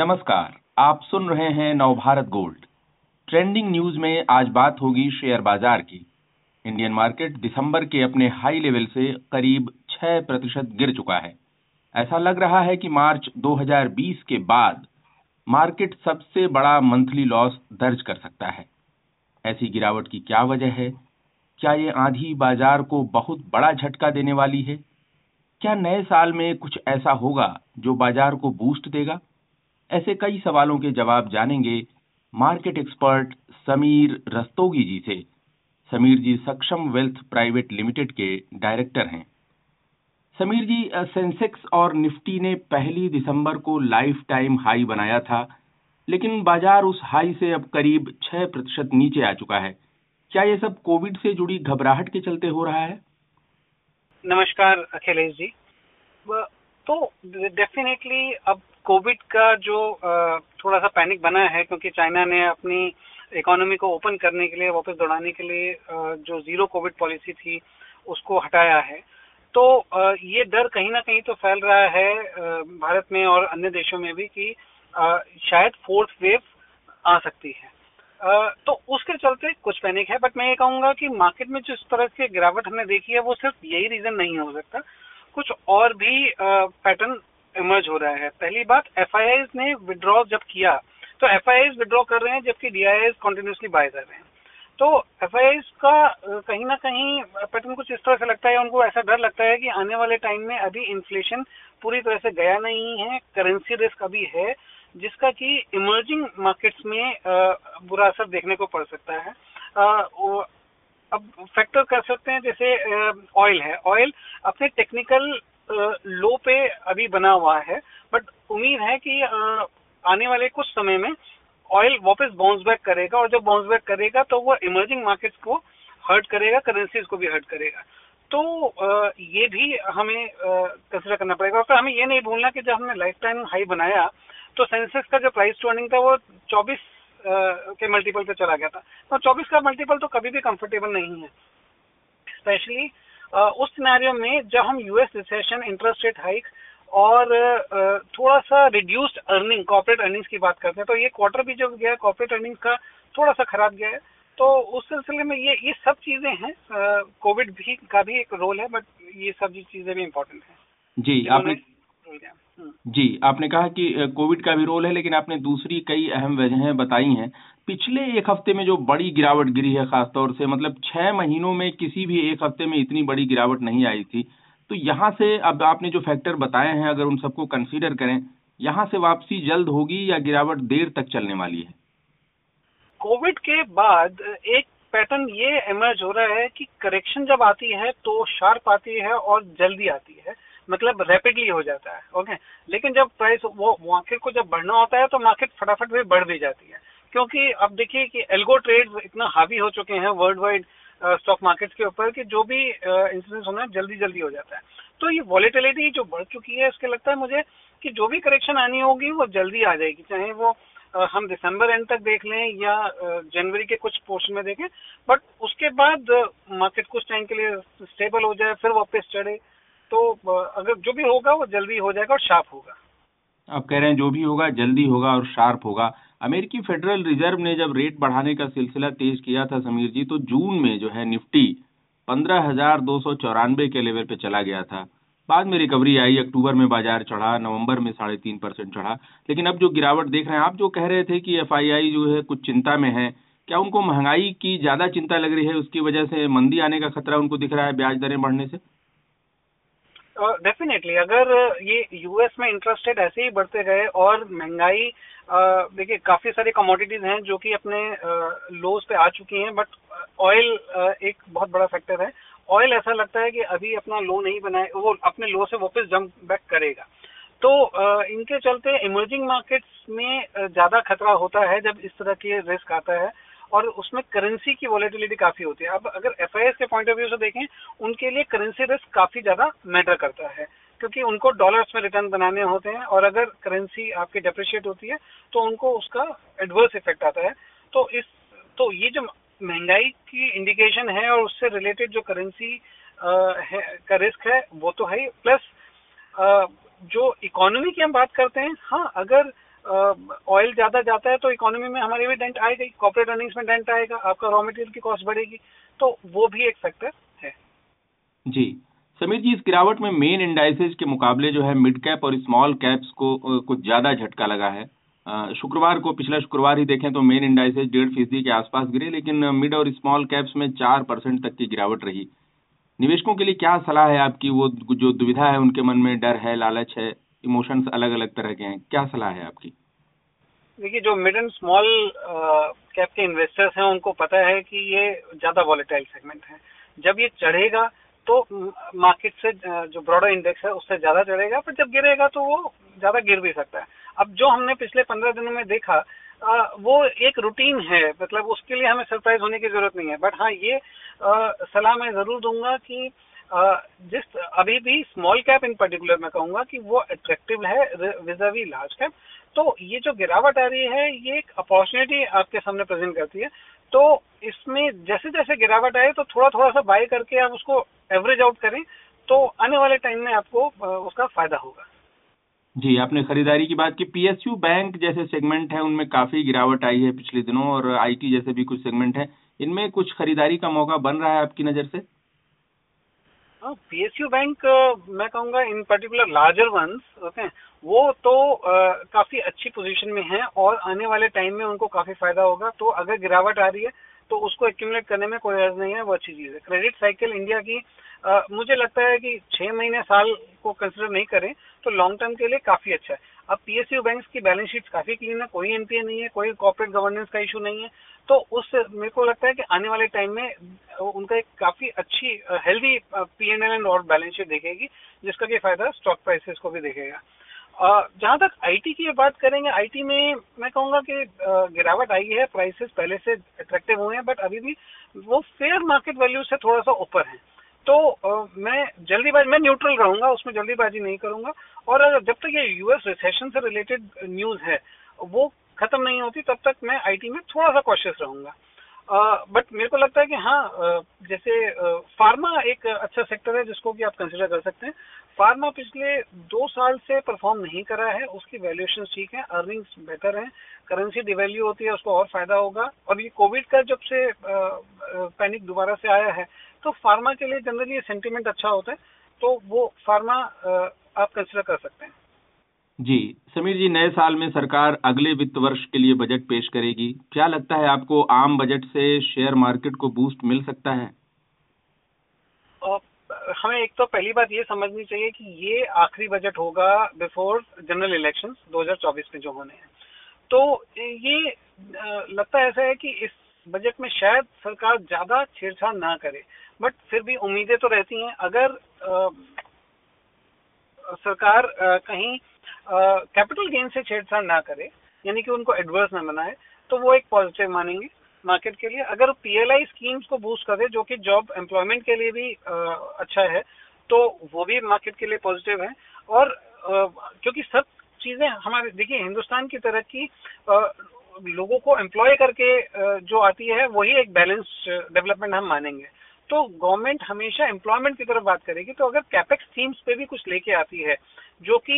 नमस्कार, आप सुन रहे हैं नवभारत गोल्ड ट्रेंडिंग न्यूज में। आज बात होगी शेयर बाजार की। इंडियन मार्केट दिसंबर के अपने हाई लेवल से करीब 6% गिर चुका है। ऐसा लग रहा है कि मार्च 2020 के बाद मार्केट सबसे बड़ा मंथली लॉस दर्ज कर सकता है। ऐसी गिरावट की क्या वजह है? क्या ये आंधी बाजार को बहुत बड़ा झटका देने वाली है? क्या नए साल में कुछ ऐसा होगा जो बाजार को बूस्ट देगा? ऐसे कई सवालों के जवाब जानेंगे मार्केट एक्सपर्ट समीर रस्तोगी जी से। Sameer ji Saksham wealth private limited के डायरेक्टर हैं। समीर जी, सेंसेक्स और निफ्टी ने पहली दिसंबर को लाइफ टाइम हाई बनाया था, लेकिन बाजार उस हाई से अब करीब 6% नीचे आ चुका है। क्या ये सब कोविड से जुड़ी घबराहट के चलते हो रहा है? नमस्कार अखिलेश जी। तो डेफिनेटली अब कोविड का जो थोड़ा सा पैनिक बना है, क्योंकि चाइना ने अपनी इकोनॉमी को ओपन करने के लिए, वापस दौड़ाने के लिए जो जीरो कोविड पॉलिसी थी उसको हटाया है, तो ये डर कहीं ना कहीं तो फैल रहा है भारत में और अन्य देशों में भी कि शायद 4th वेव आ सकती है। तो उसके चलते कुछ पैनिक है, बट मैं ये कहूँगा कि मार्केट में जिस तरह की गिरावट हमने देखी है वो सिर्फ यही रीजन नहीं हो सकता, कुछ और भी पैटर्न इमर्ज हो रहा है। पहली बात, FII ने विड्रॉ जब किया तो FII विड्रॉ कर रहे हैं जबकि DII कंटिन्यूसली बाय कर रहे हैं। तो FII का कहीं ना कहीं पैटर्न कुछ इस तरह से लगता है, उनको ऐसा डर लगता है कि आने वाले टाइम में अभी इन्फ्लेशन पूरी तरह से गया नहीं है, करेंसी रिस्क अभी है, जिसका कि इमर्जिंग मार्केट्स में बुरा असर देखने को पड़ सकता है। अब फैक्टर कर सकते हैं, जैसे ऑयल है। ऑयल अपने टेक्निकल लो पे अभी बना हुआ है, बट उम्मीद है कि आने वाले कुछ समय में ऑयल वापस बाउंस बैक करेगा, और जब बाउंस बैक करेगा तो वो इमर्जिंग मार्केट्स को हर्ट करेगा, करेंसीज को भी हर्ट करेगा। तो ये भी हमें कंसिडर करना पड़ेगा। और फिर हमें ये नहीं भूलना कि जब हमने लाइफ टाइम हाई बनाया तो सेंसेक्स का जो प्राइस टू अर्निंग था वो 24 के मल्टीपल पे चला गया था। तो 24 का मल्टीपल तो कभी भी कंफर्टेबल नहीं है, स्पेशली उस सिनेरियो में जब हम US recession, interest rate hike और थोड़ा सा रिड्यूस्ड अर्निंग, कॉर्पोरेट अर्निंग्स की बात करते हैं। तो ये क्वार्टर भी जो गया कॉर्पोरेट अर्निंग्स का थोड़ा सा खराब गया है, तो उस सिलसिले में ये सब चीजें हैं। कोविड भी का भी एक रोल है, बट ये सब चीजें भी इम्पोर्टेंट है। जी आपने कहा कि कोविड का भी रोल है, लेकिन आपने दूसरी कई अहम वजहें बताई हैं। पिछले एक हफ्ते में जो बड़ी गिरावट गिरी है, खासतौर से मतलब 6 महीनों में किसी भी एक हफ्ते में इतनी बड़ी गिरावट नहीं आई थी। तो यहाँ से अब आपने जो फैक्टर बताए हैं, अगर उन सबको कंसीडर करें, यहाँ से वापसी जल्द होगी या गिरावट देर तक चलने वाली है? कोविड के बाद एक पैटर्न ये इमर्ज हो रहा है कि करेक्शन जब आती है तो शार्प आती है और जल्दी आती है, मतलब रैपिडली हो जाता है। ओके, लेकिन जब प्राइस वो मार्केट को जब बढ़ना होता है तो मार्केट फटाफट भी बढ़ भी जाती है, क्योंकि अब देखिए कि एल्गो ट्रेड्स इतना हावी हो चुके हैं वर्ल्ड वाइड स्टॉक मार्केट्स के ऊपर कि जो भी इंसिडेंस होना है जल्दी जल्दी हो जाता है। तो ये वॉलेटिलिटी जो बढ़ चुकी है, इसके लगता है मुझे कि जो भी करेक्शन आनी होगी वो जल्दी आ जाएगी, चाहे वो हम दिसंबर एंड तक देख लें या जनवरी के कुछ पोर्शन में देखें, बट उसके बाद मार्केट कुछ टाइम के लिए स्टेबल हो जाए, फिर वापस चढ़े। तो अगर जो भी होगा वो जल्दी हो जाएगा और शार्प होगा। आप कह रहे हैं जो भी होगा जल्दी होगा और शार्प होगा। अमेरिकी फेडरल रिजर्व ने जब रेट बढ़ाने का सिलसिला तेज किया था समीर जी, तो जून में जो है निफ्टी 15,294 के लेवल पे चला गया था, बाद में रिकवरी आई, अक्टूबर में बाजार चढ़ा, नवंबर में 3.5% चढ़ा। लेकिन अब जो गिरावट देख रहे हैं, आप जो कह रहे थे कि FII जो है कुछ चिंता में है, क्या उनको महंगाई की ज़्यादा चिंता लग रही है, उसकी वजह से मंदी आने का खतरा उनको दिख रहा है ब्याज दरें बढ़ने से? डेफिनेटली अगर ये US में इंटरेस्ट रेट ऐसे ही बढ़ते गए और महंगाई, देखिए काफ़ी सारी कमोडिटीज़ हैं जो कि अपने लोज पे आ चुकी हैं, बट ऑयल एक बहुत बड़ा फैक्टर है। ऑयल ऐसा लगता है कि अभी अपना लो नहीं बनाए, वो अपने लो से वापस जंप बैक करेगा। तो इनके चलते इमर्जिंग मार्केट्स में ज़्यादा खतरा होता है जब इस तरह के रिस्क आता है, और उसमें करेंसी की वॉलेटिलिटी काफ़ी होती है। अब अगर FII के पॉइंट ऑफ व्यू से देखें, उनके लिए करेंसी रिस्क काफ़ी ज़्यादा मैटर करता है, क्योंकि उनको डॉलर्स में रिटर्न बनाने होते हैं, और अगर करेंसी आपकी डेप्रिशिएट होती है तो उनको उसका एडवर्स इफेक्ट आता है। तो ये जो महंगाई की इंडिकेशन है और उससे रिलेटेड जो करेंसी का रिस्क है वो तो है, प्लस जो इकोनॉमी की हम बात करते हैं, हाँ अगर ऑयल ज्यादा जाता है तो इकोनॉमी में हमारे भी डेंट आएगा, कॉर्पोरेट अर्निंग्स में डेंट आएगा, आपका रॉ मटेरियल की कॉस्ट बढ़ेगी, तो वो भी एक फैक्टर है। जी समीर जी, इस गिरावट में मेन इंडाइसेज के मुकाबले जो है मिड कैप और स्मॉल कैप्स को कुछ ज्यादा झटका लगा है। शुक्रवार को, पिछला शुक्रवार ही देखें तो मेन इंडाइसेज 1.5% के आसपास गिरे, लेकिन मिड और स्मॉल कैप्स में 4% तक की गिरावट रही। निवेशकों के लिए क्या सलाह है आपकी? वो जो दुविधा है उनके मन में, डर है, लालच है, इमोशंस अलग अलग तरह के हैं, क्या सलाह है आपकी? देखिए, जो मिड एंड स्मॉल कैप के इन्वेस्टर्स हैं उनको पता है कि ये ज्यादा वॉलेटाइल सेगमेंट है। जब ये चढ़ेगा तो मार्केट से जो ब्रॉडर इंडेक्स है उससे ज्यादा चढ़ेगा, पर जब गिरेगा तो वो ज्यादा गिर भी सकता है। अब जो हमने पिछले 15 दिनों में देखा वो एक रूटीन है, मतलब उसके लिए हमें सरप्राइज होने की जरूरत नहीं है। बट हाँ, ये सलाह मैं जरूर दूंगा कि जिस अभी भी स्मॉल कैप इन पर्टिकुलर मैं कहूंगा कि वो अट्रैक्टिव है विज़ावी लार्ज कैप, तो ये जो गिरावट आ रही है ये एक अपॉर्चुनिटी आपके सामने प्रेजेंट करती है। तो इसमें जैसे जैसे गिरावट आए तो थोड़ा थोड़ा सा बाय करके आप उसको एवरेज आउट करें तो आने वाले टाइम में आपको उसका फायदा होगा। जी, आपने खरीदारी की बात की। पीएसयू बैंक जैसे सेगमेंट है उनमें काफी गिरावट आई है पिछले दिनों, और आईटी जैसे भी कुछ सेगमेंट है, इनमें कुछ खरीदारी का मौका बन रहा है आपकी नजर से? पीएसयू बैंक मैं कहूँगा in particular larger ones okay, वो तो काफी अच्छी पोजीशन में है और आने वाले टाइम में उनको काफी फायदा होगा। तो अगर गिरावट आ रही है तो उसको एक्यूमुलेट करने में कोई हर्ज नहीं है, वो अच्छी चीज है। क्रेडिट साइकिल इंडिया की मुझे लगता है कि 6 महीने साल को कंसिडर नहीं करें तो लॉन्ग टर्म के लिए काफी अच्छा है। अब पीएसयू बैंक की बैलेंस शीट काफी क्लीन है, कोई एनपीए नहीं है, कोई कॉर्पोरेट गवर्नेंस का इशू नहीं है, तो उस मेरे को लगता है कि आने वाले टाइम में उनका एक काफी अच्छी हेल्दी पीएनएल एंड और बैलेंस शीट देखेगी, जिसका कि फायदा स्टॉक प्राइसेस को भी देखेगा। जहाँ तक आईटी की बात करेंगे, आईटी में मैं कहूँगा कि गिरावट आई है, प्राइसेस पहले से अट्रैक्टिव हुए हैं बट अभी भी वो फेयर मार्केट वैल्यू से थोड़ा सा ऊपर है। तो मैं न्यूट्रल रहूंगा, उसमें जल्दीबाजी नहीं करूंगा। और जब तक ये यूएस रिसेशन से रिलेटेड न्यूज है वो खत्म नहीं होती तब तक मैं आईटी में थोड़ा सा कॉशियस रहूंगा। बट मेरे को लगता है कि हाँ, जैसे फार्मा एक अच्छा सेक्टर है जिसको कि आप कंसिडर कर सकते हैं। फार्मा पिछले 2 साल से परफॉर्म नहीं करा है, उसकी वैल्यूएशन ठीक है, अर्निंग्स बेटर हैं, करेंसी डिवैल्यू होती है उसको और फायदा होगा। और ये कोविड का जब से पैनिक दोबारा से आया है तो फार्मा के लिए जनरली ये सेंटिमेंट अच्छा होता है, तो वो फार्मा आप कंसिडर कर सकते हैं। जी समीर जी, नए साल में सरकार अगले वित्त वर्ष के लिए बजट पेश करेगी, क्या लगता है आपको आम बजट से शेयर मार्केट को बूस्ट मिल सकता है? हमें एक तो पहली बात ये समझनी चाहिए कि ये आखिरी बजट होगा बिफोर जनरल इलेक्शंस 2024 में जो होने हैं, तो ये लगता ऐसा है कि इस बजट में शायद सरकार ज्यादा छेड़छाड़ ना करे, बट फिर भी उम्मीदें तो रहती हैं। अगर सरकार कहीं कैपिटल गेन से छेड़छाड़ ना करे, यानी कि उनको एडवर्स ना बनाए, तो वो एक पॉजिटिव मानेंगे मार्केट के लिए। अगर पीएलआई स्कीम्स को बूस्ट करे जो कि जॉब एम्प्लॉयमेंट के लिए भी अच्छा है, तो वो भी मार्केट के लिए पॉजिटिव है। और क्योंकि सब चीजें हमारे, देखिए हिंदुस्तान की तरक्की लोगों को एम्प्लॉय करके जो आती है वही एक बैलेंस डेवलपमेंट हम मानेंगे, तो गवर्नमेंट हमेशा एम्प्लॉयमेंट की तरफ बात करेगी। तो अगर कैपेक्स थीम्स पे भी कुछ लेके आती है जो कि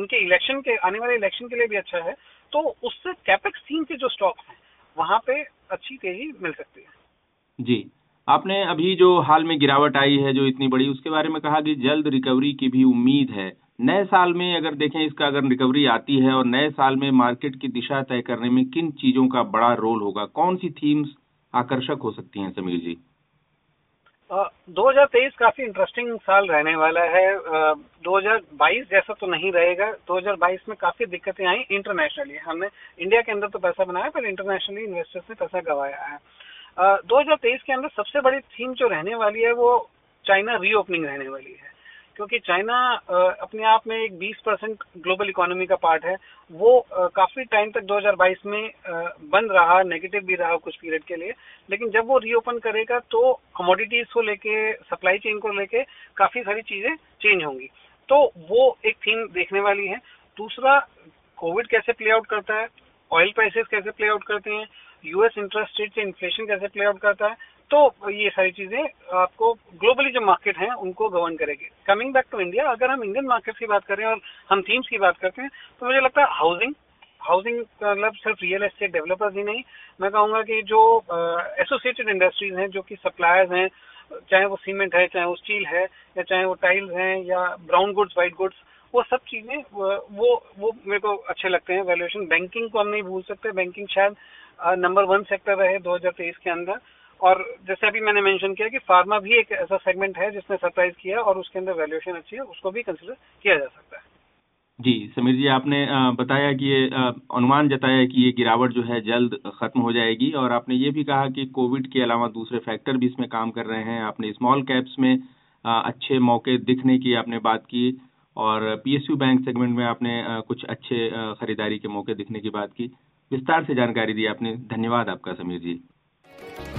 उनके इलेक्शन के, आने वाले इलेक्शन के लिए भी अच्छा है, तो उससे कैपेक्स थीम के जो स्टॉक हैं वहाँ पे अच्छी तेजी मिल सकती है। जी, आपने अभी जो हाल में गिरावट आई है जो इतनी बड़ी, उसके बारे में कहा कि जल्द रिकवरी की भी उम्मीद है। नए साल में अगर देखें, इसका अगर रिकवरी आती है और नए साल में मार्केट की दिशा तय करने में किन चीजों का बड़ा रोल होगा, कौन सी थीम्स आकर्षक हो सकती हैं समीर जी? 2023 काफी इंटरेस्टिंग साल रहने वाला है। 2022 जैसा तो नहीं रहेगा। 2022 में काफी दिक्कतें आई इंटरनेशनली, हमने इंडिया के अंदर तो पैसा बनाया पर इंटरनेशनली इन्वेस्टर्स ने पैसा गंवाया है। 2023 के अंदर सबसे बड़ी थीम जो रहने वाली है वो चाइना रीओपनिंग रहने वाली है, क्योंकि चाइना अपने आप में एक 20% ग्लोबल इकोनॉमी का पार्ट है। वो काफी टाइम तक 2022 में बंद रहा, नेगेटिव भी रहा कुछ पीरियड के लिए, लेकिन जब वो रीओपन करेगा तो कमोडिटीज को लेके, सप्लाई चेन को लेके काफी सारी चीजें चेंज होंगी, तो वो एक थीम देखने वाली है। दूसरा, कोविड कैसे प्ले आउट करता है, ऑयल प्राइसेस कैसे प्ले आउट करते हैं, यूएस इंटरेस्ट रेट से इन्फ्लेशन कैसे प्ले आउट करता है, तो ये सारी चीजें आपको ग्लोबली जो मार्केट हैं उनको गवर्न करेगी। कमिंग बैक टू इंडिया, अगर हम इंडियन मार्केट की बात करें और हम थीम्स की बात करते हैं तो मुझे लगता है हाउसिंग हाउसिंग क्लब सिर्फ रियल एस्टेट डेवलपर्स ही नहीं, मैं कहूँगा कि जो एसोसिएटेड इंडस्ट्रीज हैं जो कि सप्लायर्स हैं, चाहे वो सीमेंट है, चाहे वो स्टील है, या चाहे वो टाइल्स हैं, या ब्राउन गुड्स, वाइट गुड्स, वो सब चीज़ें वो मेरे को अच्छे लगते हैं वैल्यूएशन। बैंकिंग को हम नहीं भूल सकते, बैंकिंग शायद नंबर 1 सेक्टर रहे 2023 के अंदर। और जैसे अभी मैंने मेंशन किया कि फार्मा भी एक ऐसा सेगमेंट है जिसने सरप्राइज किया और उसके अंदर वैल्यूएशन अच्छी है, उसको भी कंसिडर किया जा सकता है। जी समीर जी, आपने बताया कि ये अनुमान जताया कि ये गिरावट जो है जल्द खत्म हो जाएगी, और आपने ये भी कहा कि कोविड के अलावा दूसरे फैक्टर भी इसमें काम कर रहे हैं। आपने स्मॉल कैप्स में अच्छे मौके दिखने की आपने बात की, और पीएसयू बैंक सेगमेंट में आपने कुछ अच्छे खरीदारी के मौके दिखने की बात की। विस्तार से जानकारी दी आपने, धन्यवाद आपका समीर जी।